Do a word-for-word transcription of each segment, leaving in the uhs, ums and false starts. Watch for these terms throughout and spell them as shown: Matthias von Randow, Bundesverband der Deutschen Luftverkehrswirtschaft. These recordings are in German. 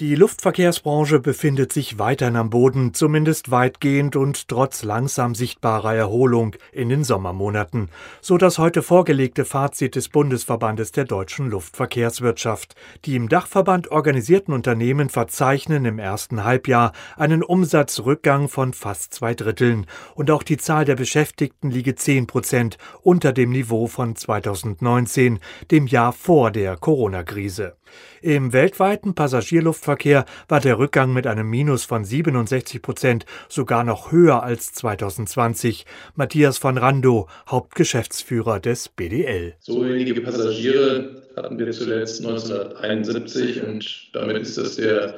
Die Luftverkehrsbranche befindet sich weiterhin am Boden, zumindest weitgehend und trotz langsam sichtbarer Erholung in den Sommermonaten, so das heute vorgelegte Fazit des Bundesverbandes der deutschen Luftverkehrswirtschaft. Die im Dachverband organisierten Unternehmen verzeichnen im ersten Halbjahr einen Umsatzrückgang von fast zwei Dritteln und auch die Zahl der Beschäftigten liege zehn Prozent unter dem Niveau von zweitausendneunzehn, dem Jahr vor der Corona-Krise. Im weltweiten Passagierluftverkehr war der Rückgang mit einem Minus von siebenundsechzig Prozent sogar noch höher als zweitausendzwanzig. Matthias von Randow, Hauptgeschäftsführer des B D L. So wenige Passagiere hatten wir zuletzt neunzehnhunderteinundsiebzig und damit ist das der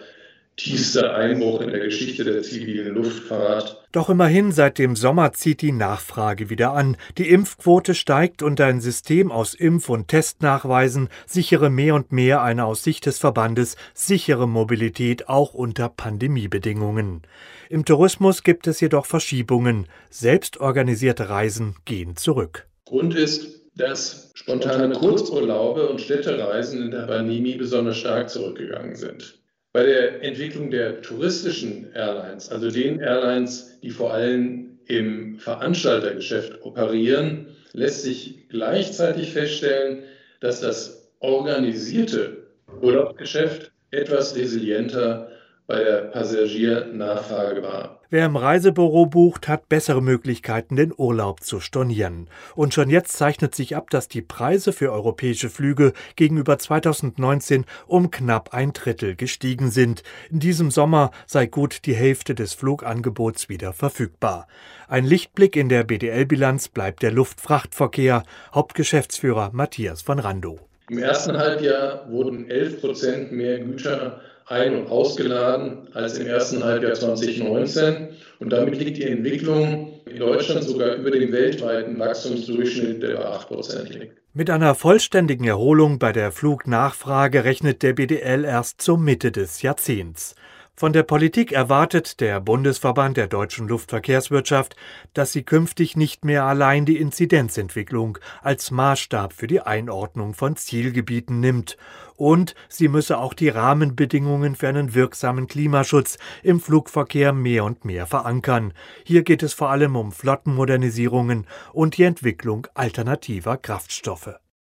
tiefster Einbruch in der Geschichte der zivilen Luftfahrt. Doch immerhin seit dem Sommer zieht die Nachfrage wieder an. Die Impfquote steigt und ein System aus Impf- und Testnachweisen sichere mehr und mehr eine aus Sicht des Verbandes sichere Mobilität auch unter Pandemiebedingungen. Im Tourismus gibt es jedoch Verschiebungen. Selbstorganisierte Reisen gehen zurück. Grund ist, dass spontane Kurzurlaube und Städtereisen in der Pandemie besonders stark zurückgegangen sind. Bei der Entwicklung der touristischen Airlines, also den Airlines, die vor allem im Veranstaltergeschäft operieren, lässt sich gleichzeitig feststellen, dass das organisierte Urlaubsgeschäft etwas resilienter bei der Passagiernachfrage war. Wer im Reisebüro bucht, hat bessere Möglichkeiten, den Urlaub zu stornieren. Und schon jetzt zeichnet sich ab, dass die Preise für europäische Flüge gegenüber zweitausendneunzehn um knapp ein Drittel gestiegen sind. In diesem Sommer sei gut die Hälfte des Flugangebots wieder verfügbar. Ein Lichtblick in der B D L-Bilanz bleibt der Luftfrachtverkehr. Hauptgeschäftsführer Matthias von Randow. Im ersten Halbjahr wurden elf Prozent mehr Güter ein- und ausgeladen als im ersten Halbjahr zweitausendneunzehn. Und damit liegt die Entwicklung in Deutschland sogar über dem weltweiten Wachstumsdurchschnitt, der bei acht Prozent liegt. Mit einer vollständigen Erholung bei der Flugnachfrage rechnet der B D L erst zur Mitte des Jahrzehnts. Von der Politik erwartet der Bundesverband der deutschen Luftverkehrswirtschaft, dass sie künftig nicht mehr allein die Inzidenzentwicklung als Maßstab für die Einordnung von Zielgebieten nimmt. Und sie müsse auch die Rahmenbedingungen für einen wirksamen Klimaschutz im Flugverkehr mehr und mehr verankern. Hier geht es vor allem um Flottenmodernisierungen und die Entwicklung alternativer Kraftstoffe.